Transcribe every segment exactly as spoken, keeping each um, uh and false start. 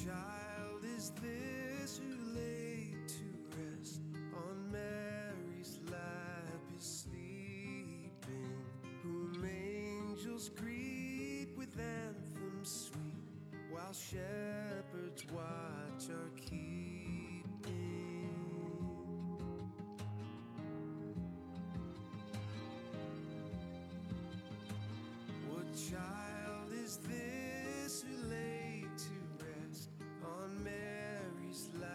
child is this who laid to rest on Mary's lap is sleeping, whom angels greet with anthems sweet, while shepherds watch our keeping. What child is this who laid to rest on Mary's lap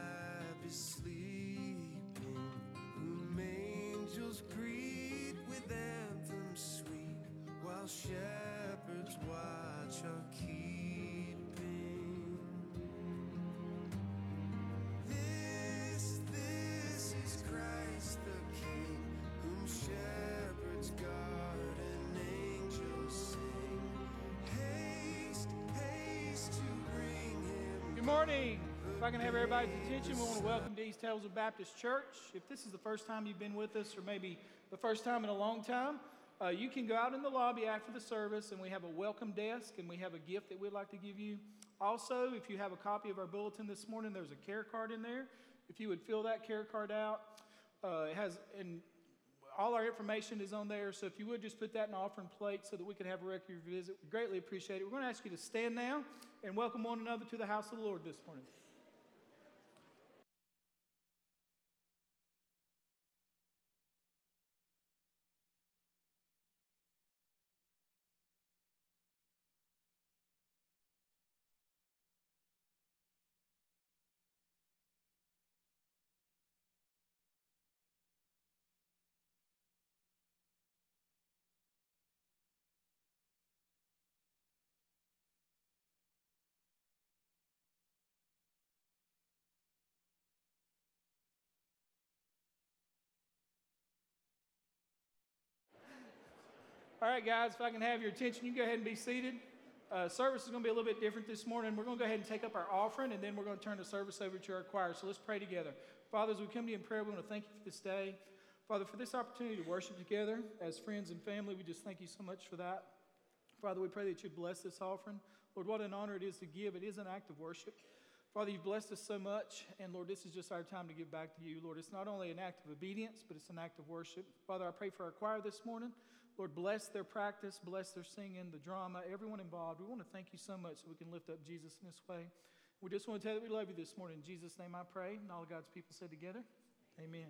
is sleeping, whom angels greet with anthems sweet, while shepherds watch our keeping. This, this is Christ the King, whom shepherds guard and angels sing. Haste, haste to bring him. Good morning. If I can have everybody's attention, we want to welcome to East Hills Baptist Church. If this is the first time you've been with us, or maybe the first time in a long time, uh, you can go out in the lobby after the service, and we have a welcome desk, and we have a gift that we'd like to give you. Also, if you have a copy of our bulletin this morning, there's a care card in there. If you would fill that care card out, uh, it has, and all our information is on there, so if you would just put that in the offering plate so that we could have a record of your visit, we greatly appreciate it. We're going to ask you to stand now and welcome one another to the house of the Lord this morning. All right, guys, if I can have your attention, you can go ahead and be seated. Uh, service is going to be a little bit different this morning. We're going to go ahead and take up our offering, and then we're going to turn the service over to our choir. So let's pray together. Father, as we come to you in prayer, we want to thank you for this day. Father, for this opportunity to worship together as friends and family, we just thank you so much for that. Father, we pray that you bless this offering. Lord, what an honor it is to give. It is an act of worship. Father, you've blessed us so much, and Lord, this is just our time to give back to you. Lord, it's not only an act of obedience, but it's an act of worship. Father, I pray for our choir this morning. Lord, bless their practice, bless their singing, the drama, everyone involved. We want to thank you so much that we can lift up Jesus in this way. We just want to tell you that we love you this morning. In Jesus' name I pray, and all of God's people said together, amen.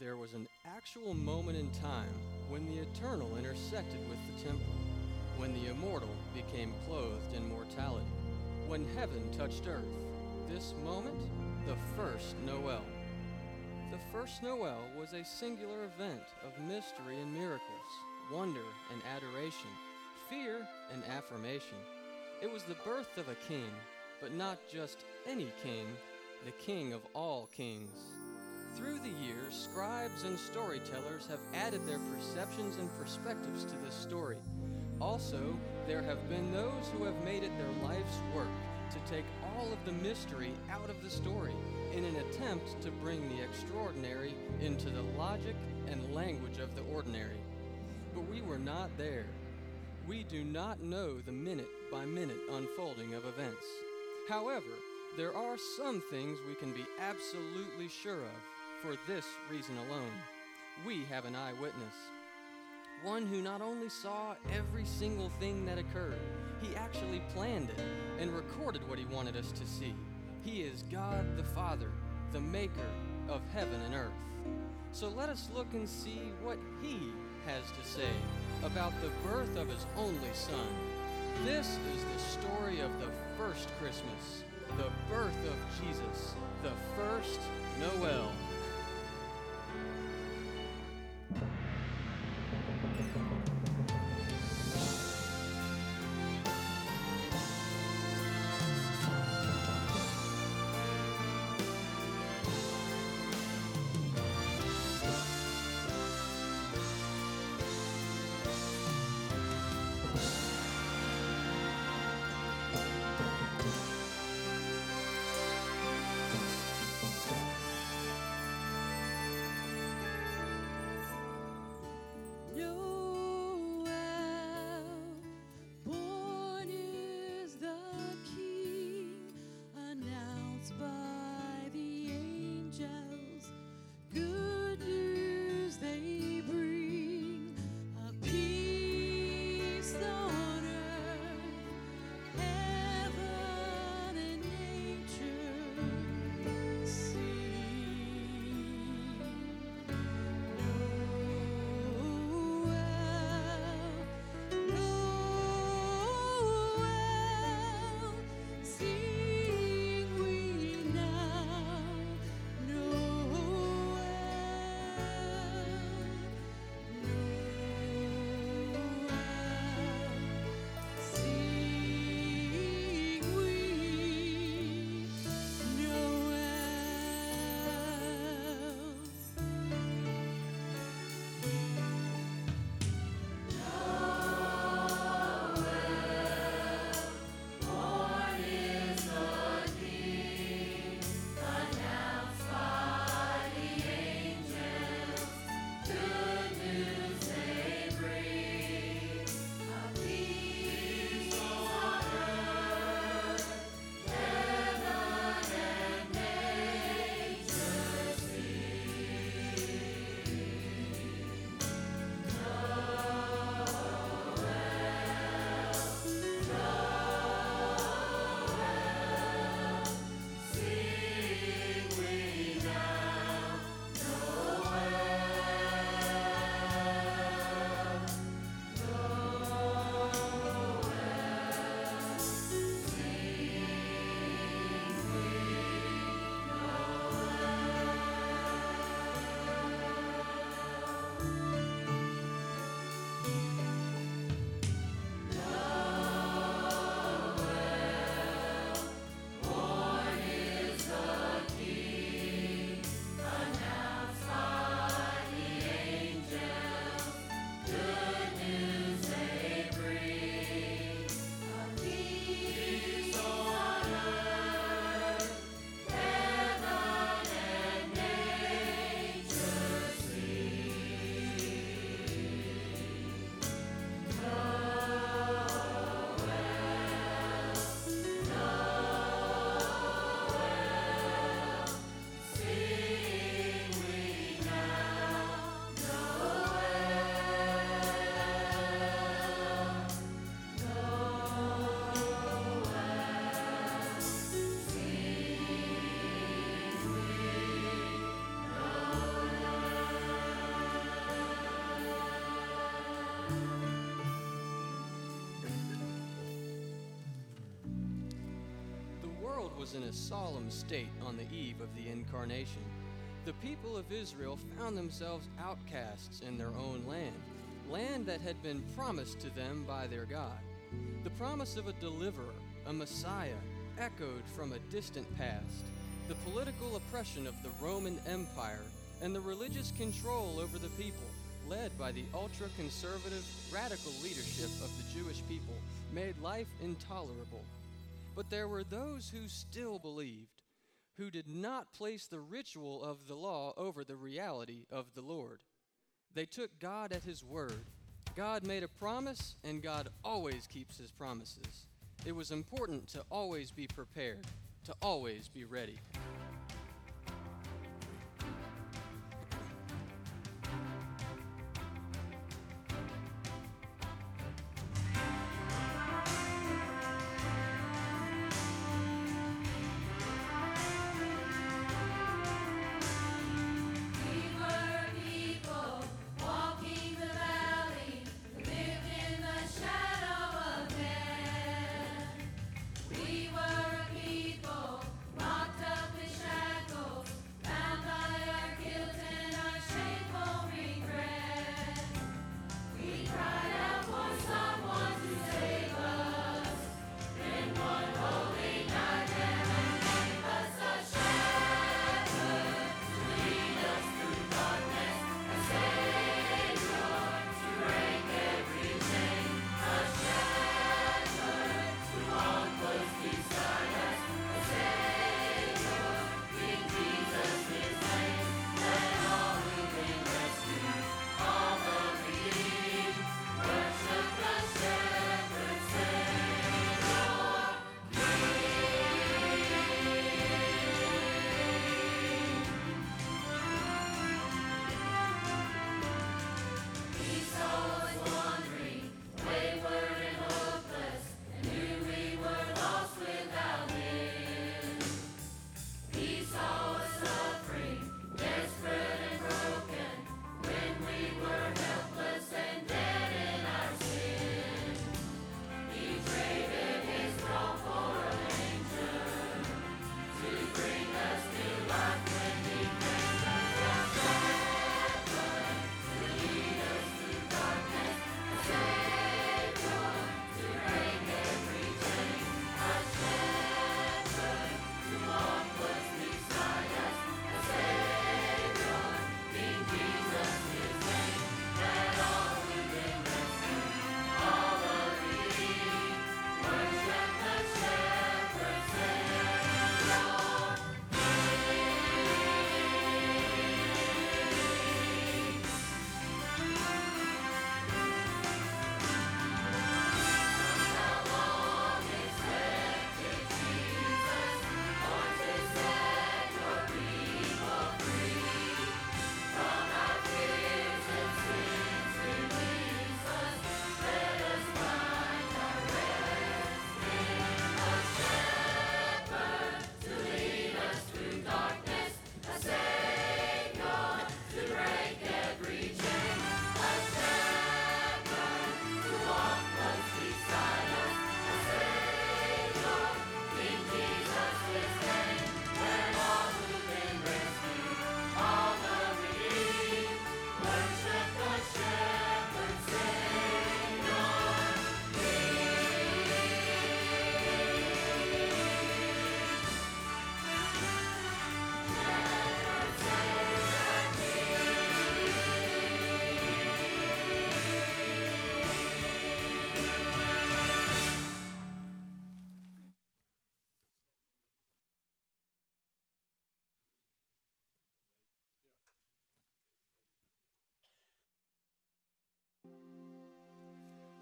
there was an actual moment in time when the eternal intersected with the temporal, when the immortal became clothed in mortality, when heaven touched earth. This moment, the first Noel. The first Noel was a singular event of mystery and miracles, wonder and adoration, fear and affirmation. It was the birth of a king, but not just any king, the king of all kings. Through the years, scribes and storytellers have added their perceptions and perspectives to this story. Also, there have been those who have made it their life's work to take all of the mystery out of the story in an attempt to bring the extraordinary into the logic and language of the ordinary. But we were not there. We do not know the minute-by-minute unfolding of events. However, there are some things we can be absolutely sure of for this reason alone. We have an eyewitness, one who not only saw every single thing that occurred, he actually planned it and recorded what he wanted us to see. He is God the Father, the maker of heaven and earth. So let us look and see what he has to say about the birth of his only son. This is the story of the first Christmas, the birth of Jesus, the first Noel. was in a solemn state on the eve of the incarnation. The people of Israel found themselves outcasts in their own land, land that had been promised to them by their God. The promise of a deliverer, a Messiah, echoed from a distant past. The political oppression of the Roman Empire and the religious control over the people, led by the ultra-conservative, radical leadership of the Jewish people, made life intolerable. But there were those who still believed, who did not place the ritual of the law over the reality of the Lord. They took God at his word. God made a promise, and God always keeps his promises. It was important to always be prepared, to always be ready.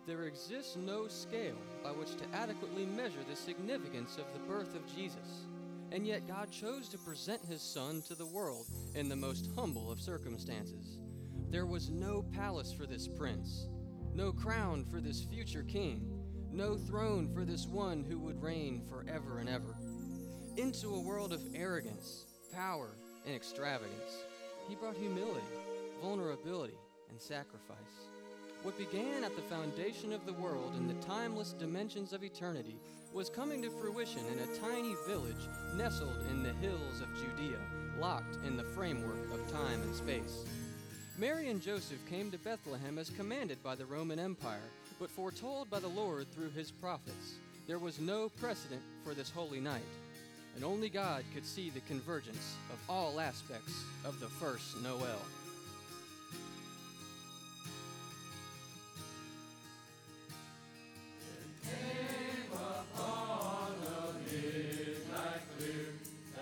There exists no scale by which to adequately measure the significance of the birth of Jesus, and yet God chose to present his Son to the world in the most humble of circumstances. There was no palace for this prince, no crown for this future king, no throne for this one who would reign forever and ever. Into a world of arrogance, power, and extravagance, he brought humility, vulnerability, and sacrifice. What began at the foundation of the world in the timeless dimensions of eternity was coming to fruition in a tiny village nestled in the hills of Judea, locked in the framework of time and space. Mary and Joseph came to Bethlehem as commanded by the Roman Empire, but foretold by the Lord through his prophets. There was no precedent for this holy night, and only God could see the convergence of all aspects of the first Noel.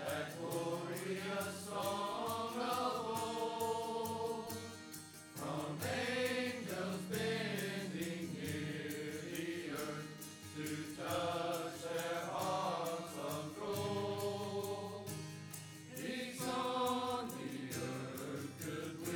That glorious song of old, from angels bending near the earth to touch their hearts of gold. Each on the earth could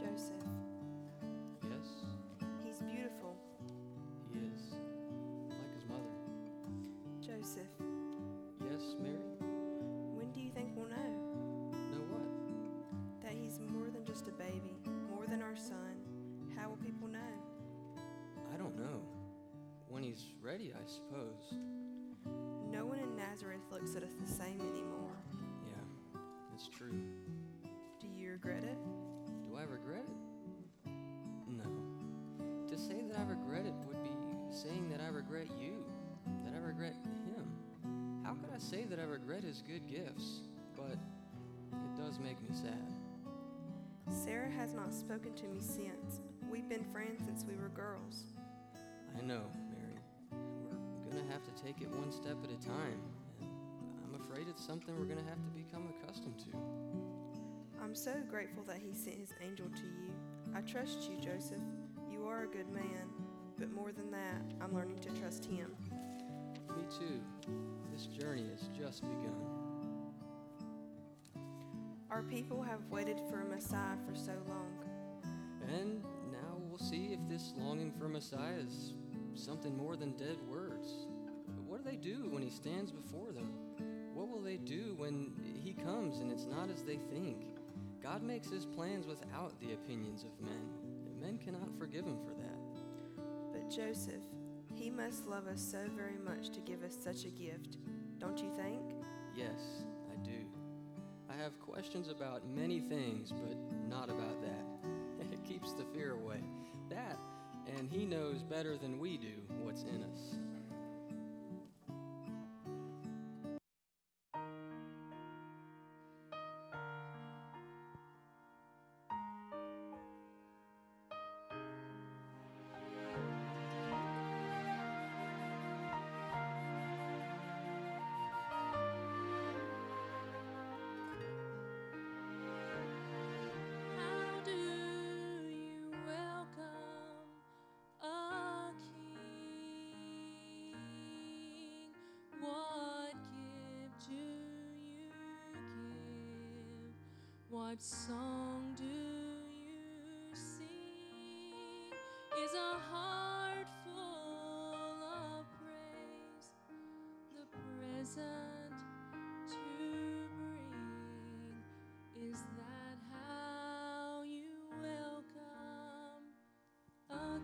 Joseph. Yes. He's beautiful. He is. Like his mother. Joseph. Yes, Mary? When do you think we'll know? Know what? That he's more than just a baby, more than our son. How will people know? I don't know. When he's ready, I suppose. No one in Nazareth looks at us the same anymore. Yeah, it's true. Do you regret it? Do I regret it? No. To say that I regret it would be saying that I regret you, that I regret him. How could I say that I regret his good gifts? But it does make me sad. Sarah has not spoken to me since. We've been friends since we were girls. I know. Gonna have to take it one step at a time, and I'm afraid it's something we're gonna have to become accustomed to. I'm so grateful that he sent his angel to you. I trust you, Joseph. You are a good man, but more than that, I'm learning to trust him. Me too. This journey has just begun. Our people have waited for a Messiah for so long. And now we'll see if this longing for Messiah is something more than dead words. But what do they do when he stands before them? What will they do when he comes and it's not as they think? God makes his plans without the opinions of men, and men cannot forgive him for that. But Joseph, he must love us so very much to give us such a gift, don't you think? Yes, I do. I have questions about many things, but not about that. It keeps the fear away. That. And he knows better than we do what's in us. What song do you sing? Is a heart full of praise the present to bring? Is that how you welcome a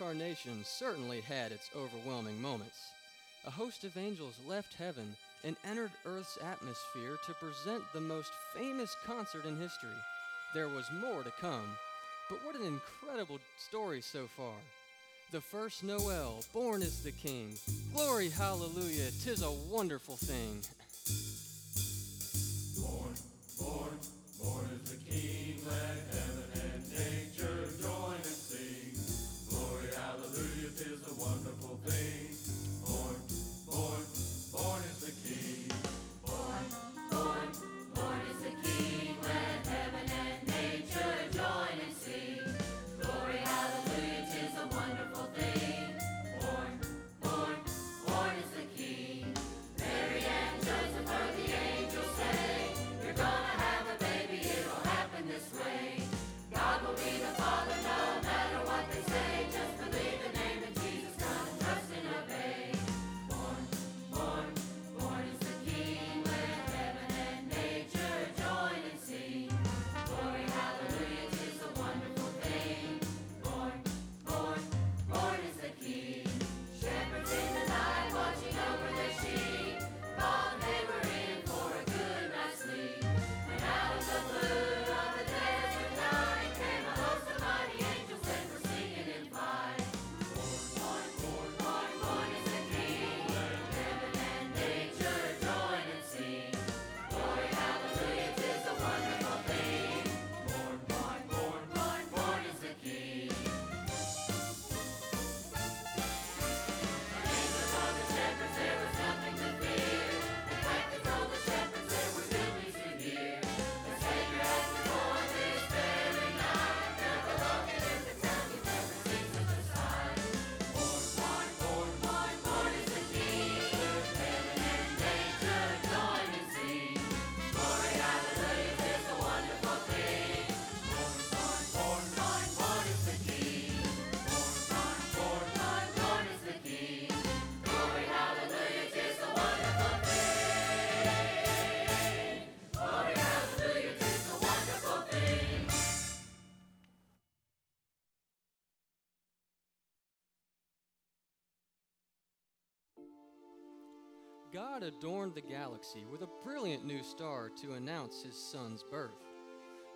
incarnation certainly had its overwhelming moments. A host of angels left heaven and entered Earth's atmosphere to present the most famous concert in history. There was more to come, but what an incredible story so far. The first Noel, born is the King. Glory, hallelujah, 'tis a wonderful thing. Born, born, born is the King, let heaven and nature join and sing. Glory, hallelujah, 'tis a wonderful thing. Born, born, born is the King. Born, born, born is the King, let heaven and nature join and sing. Glory, hallelujah, 'tis a wonderful thing. Born, born, born is the King. Mary and Joseph heard the angels say, you're gonna have a baby, it'll happen this way. God will be the Father, no matter what they say, just believe the name of Jesus, God, and trust and obey. Born, born, born is the King, let heaven and nature join and sing. Glory, hallelujah, 'tis a wonderful thing. Born, born, born is the King. Shepherds in the night watching over their sheep, thought they were in for a good night's sleep. When out of the blue of the desert night came a host of mighty angels that were singing in flight. Born, born, born, born is the King, let heaven and nature join and sing. Glory, hallelujah, 'tis a wonderful thing. Born, born, born, born, born is the King. And angels told the shepherds there was nothing to fear. In fact, they told the shepherds there was good news to hear. The Savior has been born this very night. Never look at him, the town you've never seen such a sight. Born, born, born, born, born is the King. Heaven and nature join and sing. Glory, hallelujah, 'tis a wonderful thing. Born, born, born, born, born is the King. Born, born, born, born, born is the King. Glory, hallelujah, 'tis a wonderful thing. Glory, hallelujah, 'tis a wonderful thing. God adorned the galaxy with a brilliant new star to announce his son's birth.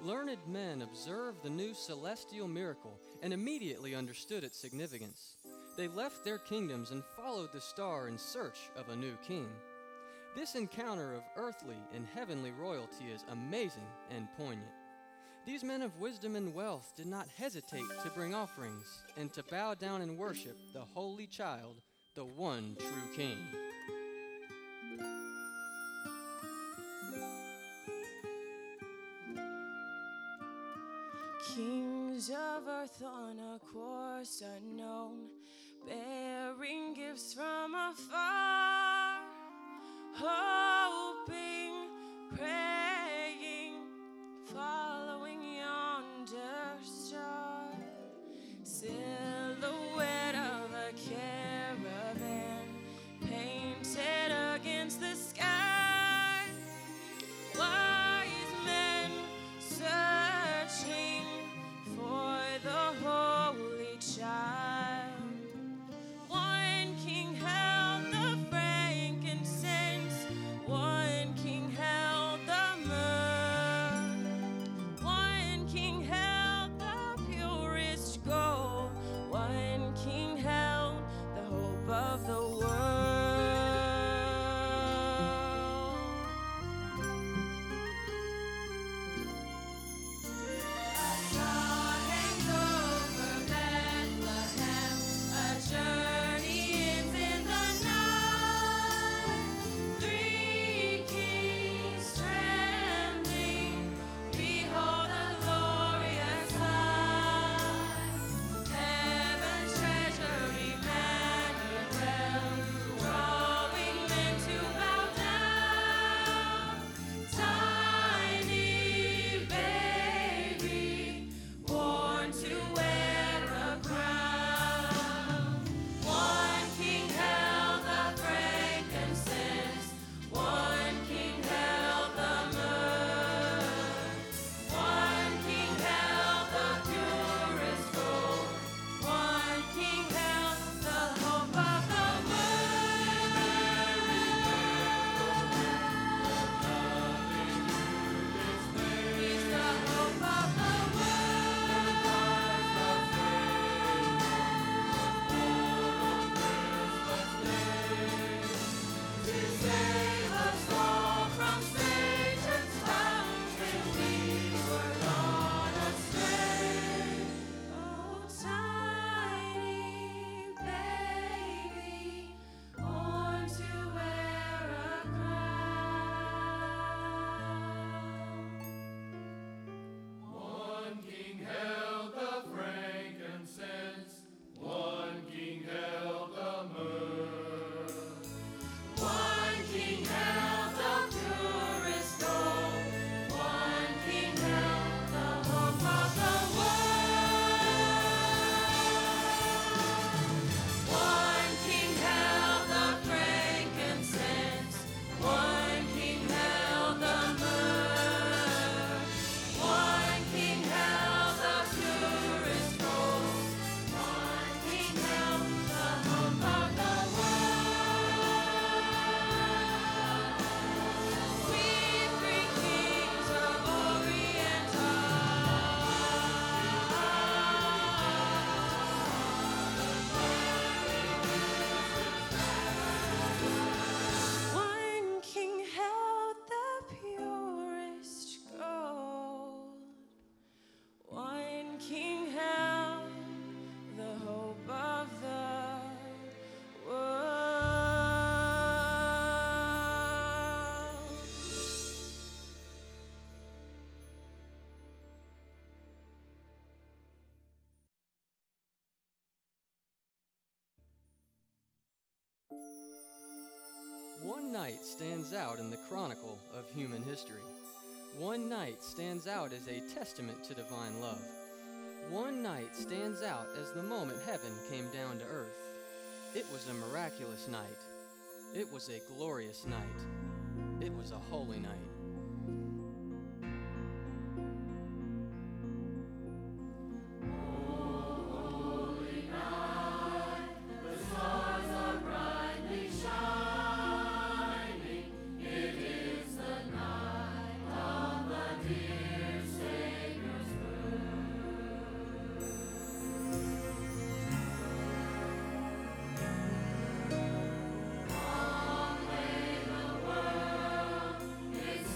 Learned men observed the new celestial miracle and immediately understood its significance. They left their kingdoms and followed the star in search of a new king. This encounter of earthly and heavenly royalty is amazing and poignant. These men of wisdom and wealth did not hesitate to bring offerings and to bow down and worship the holy child, the one true King. Kings of earth on a course unknown, bearing gifts from afar, hoping, praying, following yonder star, silhouette of a caravan, painted against the sky, wise men searching for the holy child. One king held the frankincense. One night stands out in the chronicle of human history. One night stands out as a testament to divine love. One night stands out as the moment heaven came down to earth. It was a miraculous night. It was a glorious night. It was a holy night. It's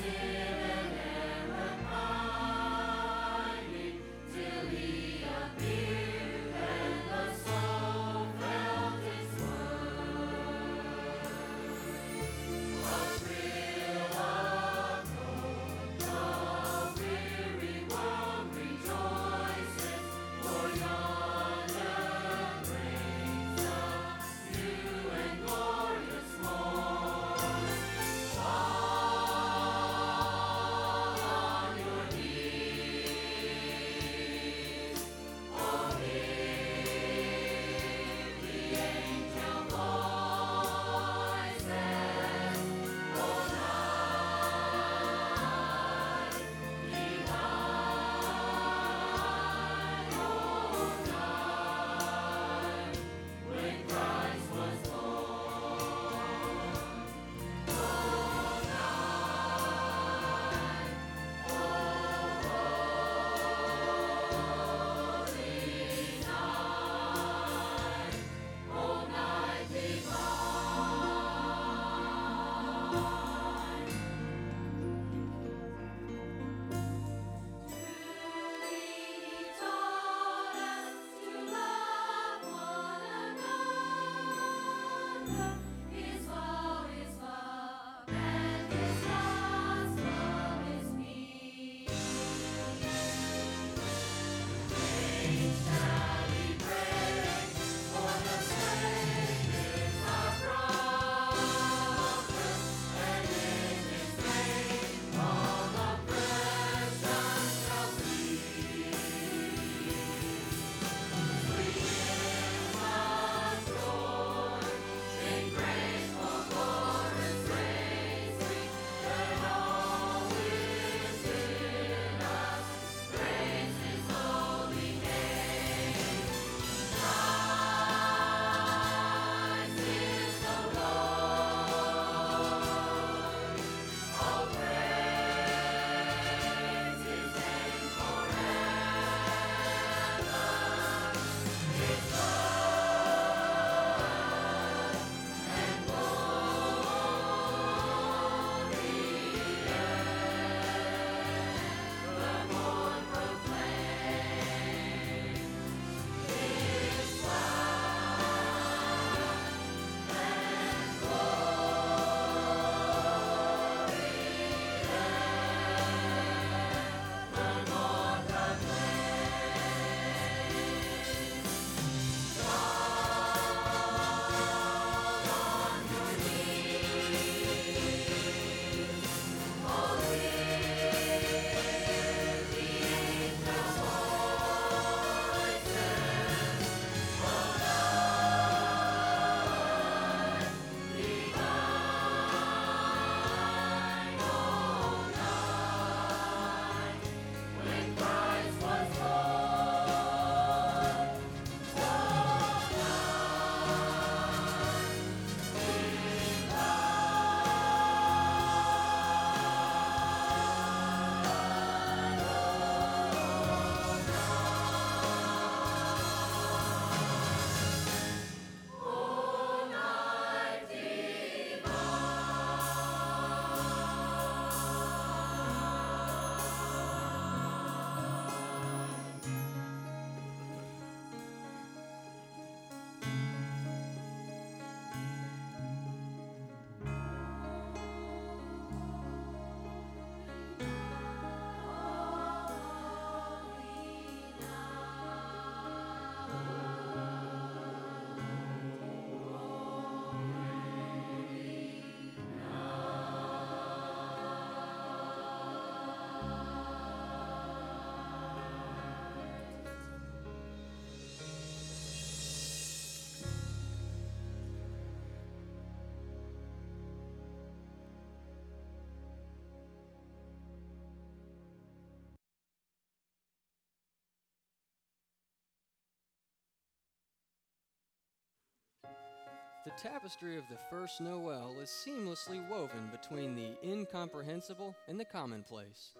The tapestry of the first Noel is seamlessly woven between the incomprehensible and the commonplace.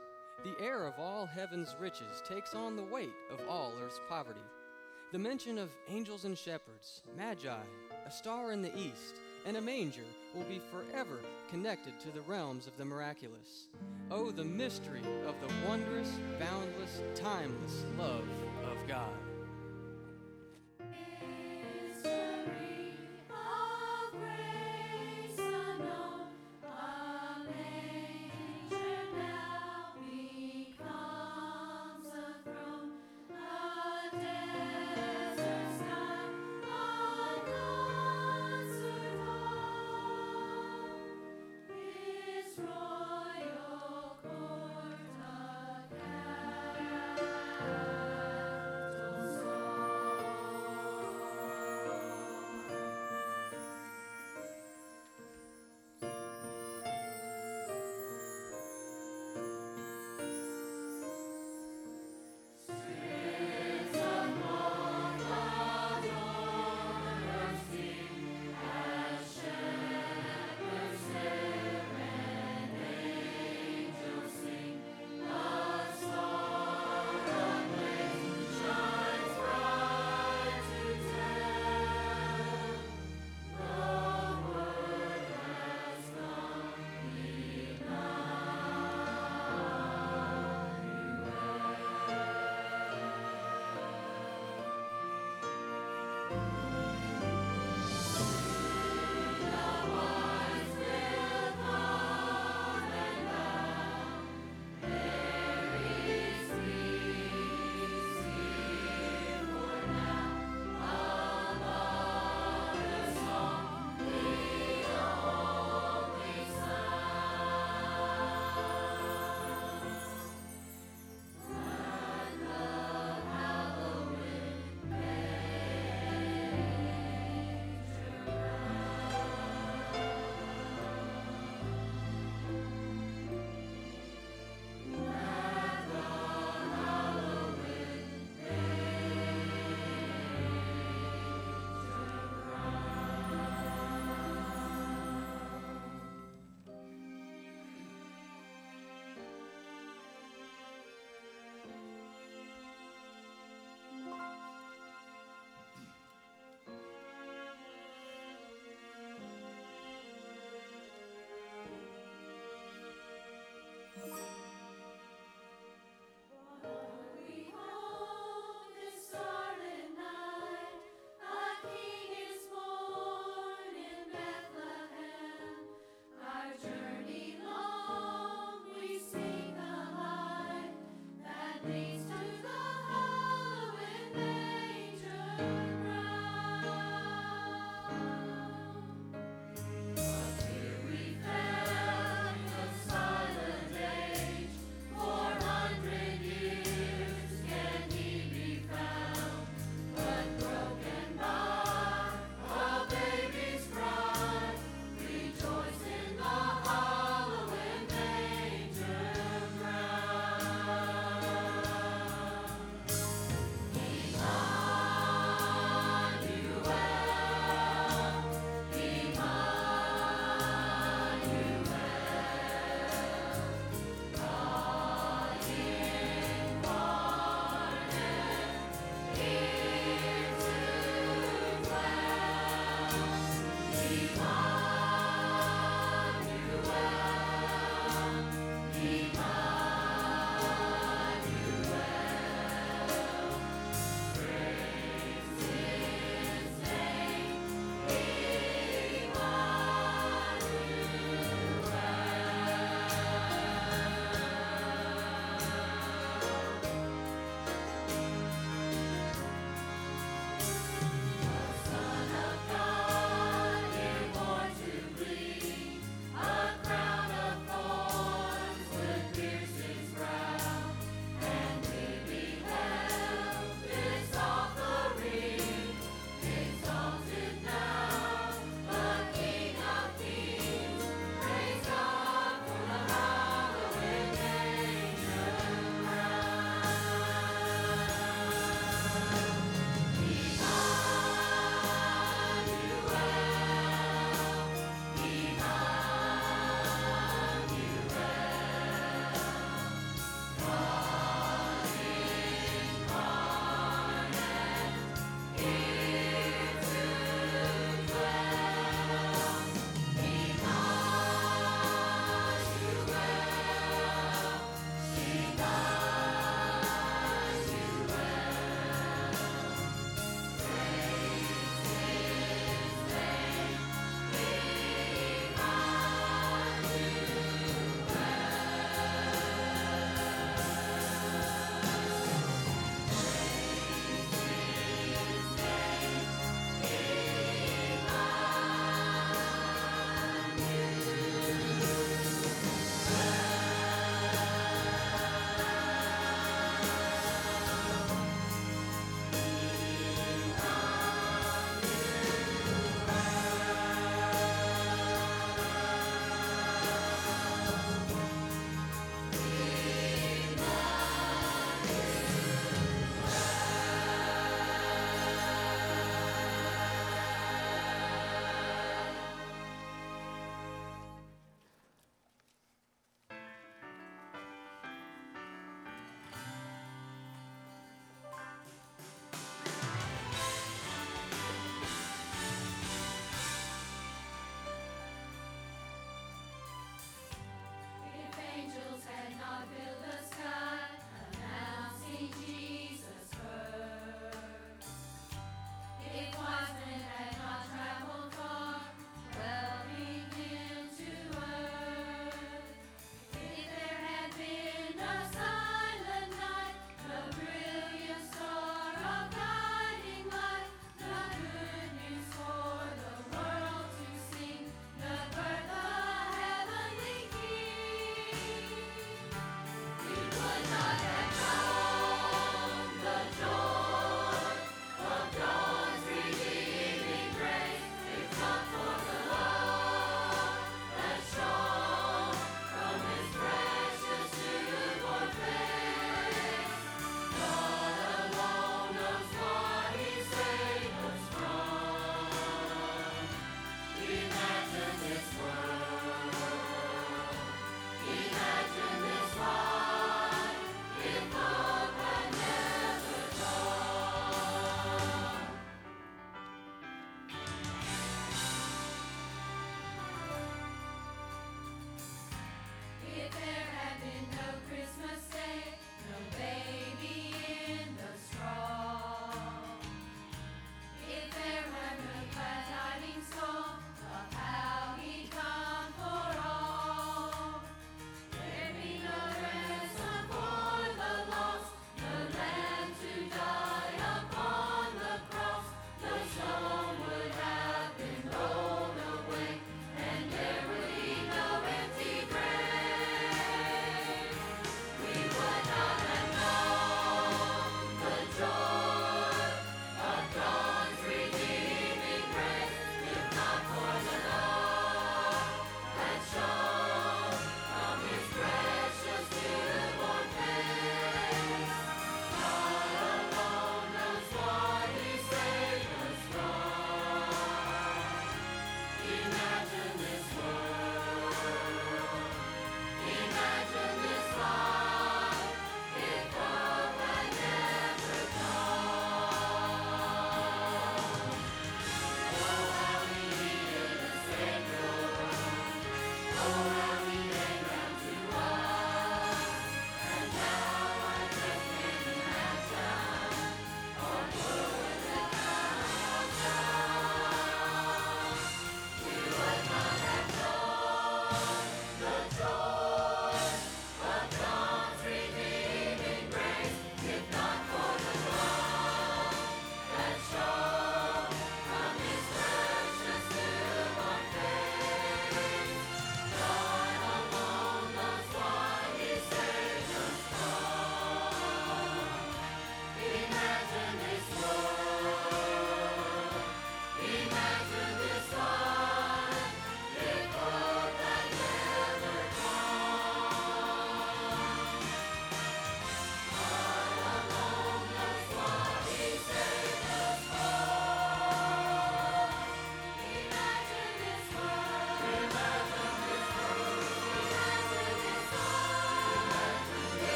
The air of all heaven's riches takes on the weight of all earth's poverty. The mention of angels and shepherds, magi, a star in the east, and a manger will be forever connected to the realms of the miraculous. Oh, the mystery of the wondrous, boundless, timeless love of God.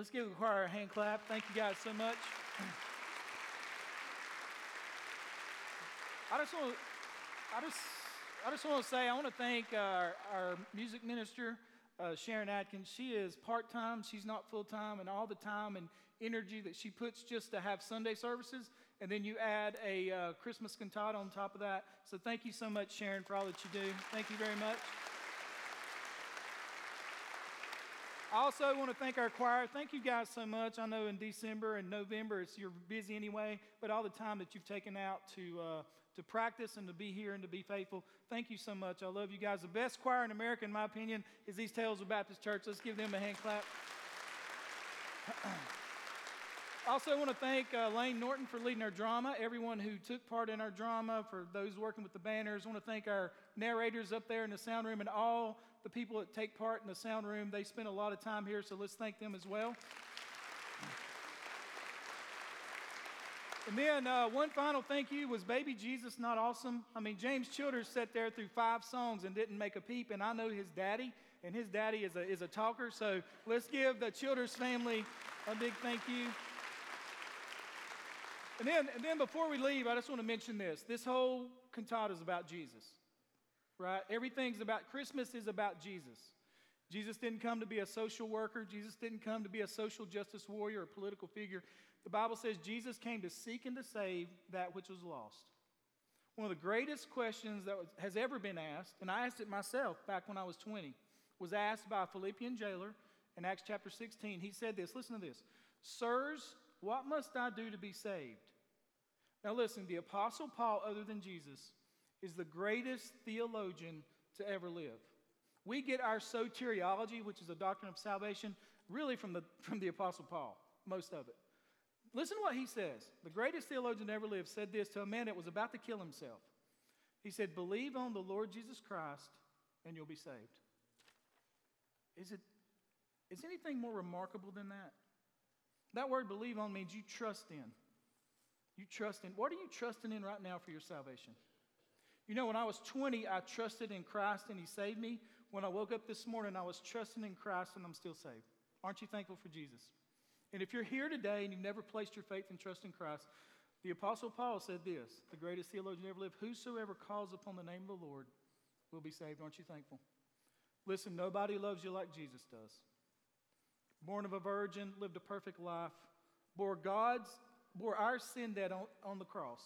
Let's give the choir a hand clap. Thank you guys so much. I just want to, I just, I just want to say I want to thank our, our music minister, uh, Sharon Adkins. She is part-time. She's not full-time, and all the time and energy that she puts just to have Sunday services, and then you add a uh, Christmas cantata on top of that. So thank you so much, Sharon, for all that you do. Thank you very much. I also want to thank our choir. Thank you guys so much. I know in December and November, it's, you're busy anyway, but all the time that you've taken out to uh, to practice and to be here and to be faithful, thank you so much. I love you guys. The best choir in America, in my opinion, is East Hills Baptist Church. Let's give them a hand clap. I also want to thank uh, Lane Norton for leading our drama, everyone who took part in our drama, for those working with the banners. I want to thank our narrators up there in the sound room and all the people that take part in the sound room. They spend a lot of time here, so let's thank them as well. And then uh, one final thank you was Baby Jesus Not Awesome. I mean, James Childers sat there through five songs and didn't make a peep, and I know his daddy, and his daddy is a, is a talker, so let's give the Childers family a big thank you. And then, and then before we leave, I just want to mention this. This whole cantata is about Jesus. Right? Everything's about, Christmas is about Jesus. Jesus didn't come to be a social worker. Jesus didn't come to be a social justice warrior or political figure. The Bible says Jesus came to seek and to save that which was lost. One of the greatest questions that was, has ever been asked, and I asked it myself back when I was twenty, was asked by a Philippian jailer in Acts chapter sixteen. He said this, listen to this, "Sirs, what must I do to be saved?" Now listen, the Apostle Paul, other than Jesus, is the greatest theologian to ever live. We get our soteriology, which is a doctrine of salvation, really from the, from the Apostle Paul, most of it. Listen to what he says. The greatest theologian to ever live said this to a man that was about to kill himself. He said, "Believe on the Lord Jesus Christ and you'll be saved." Is it, is anything more remarkable than that? That word "believe on" means you trust in. You trust in. What are you trusting in right now for your salvation? You know, when I was twenty, I trusted in Christ and He saved me. When I woke up this morning, I was trusting in Christ and I'm still saved. Aren't you thankful for Jesus? And if you're here today and you've never placed your faith and trust in Christ, the Apostle Paul said this, the greatest theologian ever lived, "Whosoever calls upon the name of the Lord will be saved." Aren't you thankful? Listen, nobody loves you like Jesus does. Born of a virgin, lived a perfect life, bore God's, bore our sin debt on, on the cross,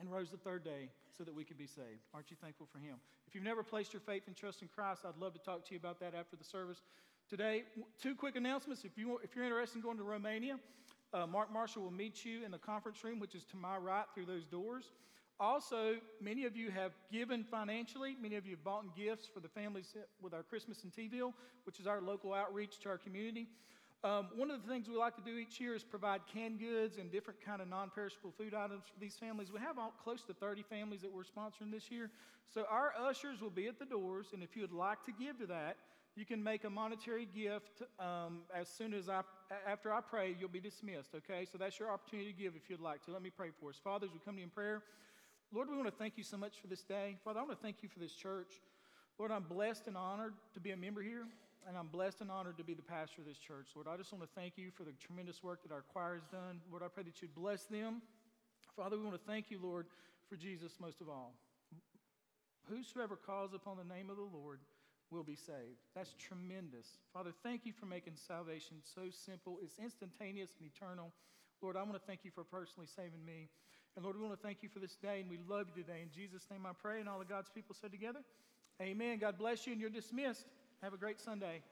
and rose the third day so that we could be saved. Aren't you thankful for Him? If you've never placed your faith and trust in Christ, I'd love to talk to you about that after the service today. Two quick announcements. If, you want, if you're interested in going to Romania, uh, Mark Marshall will meet you in the conference room, which is to my right through those doors. Also, many of you have given financially. Many of you have bought gifts for the families with our Christmas in Teaville, which is our local outreach to our community. Um, one of the things we like to do each year is provide canned goods and different kind of non-perishable food items for these families. We have all, close to thirty families that we're sponsoring this year. So our ushers will be at the doors, and if you would like to give to that, you can make a monetary gift um, as soon as I, after I pray, you'll be dismissed, okay? So that's your opportunity to give if you'd like to. Let me pray for us. Fathers, we come to you in prayer. Lord, we want to thank you so much for this day. Father, I want to thank you for this church. Lord, I'm blessed and honored to be a member here. And I'm blessed and honored to be the pastor of this church. Lord, I just want to thank you for the tremendous work that our choir has done. Lord, I pray that you'd bless them. Father, we want to thank you, Lord, for Jesus most of all. Whosoever calls upon the name of the Lord will be saved. That's tremendous. Father, thank you for making salvation so simple. It's instantaneous and eternal. Lord, I want to thank you for personally saving me. And Lord, we want to thank you for this day, and we love you today. In Jesus' name I pray, and all of God's people said together, amen. God bless you, and you're dismissed. Have a great Sunday.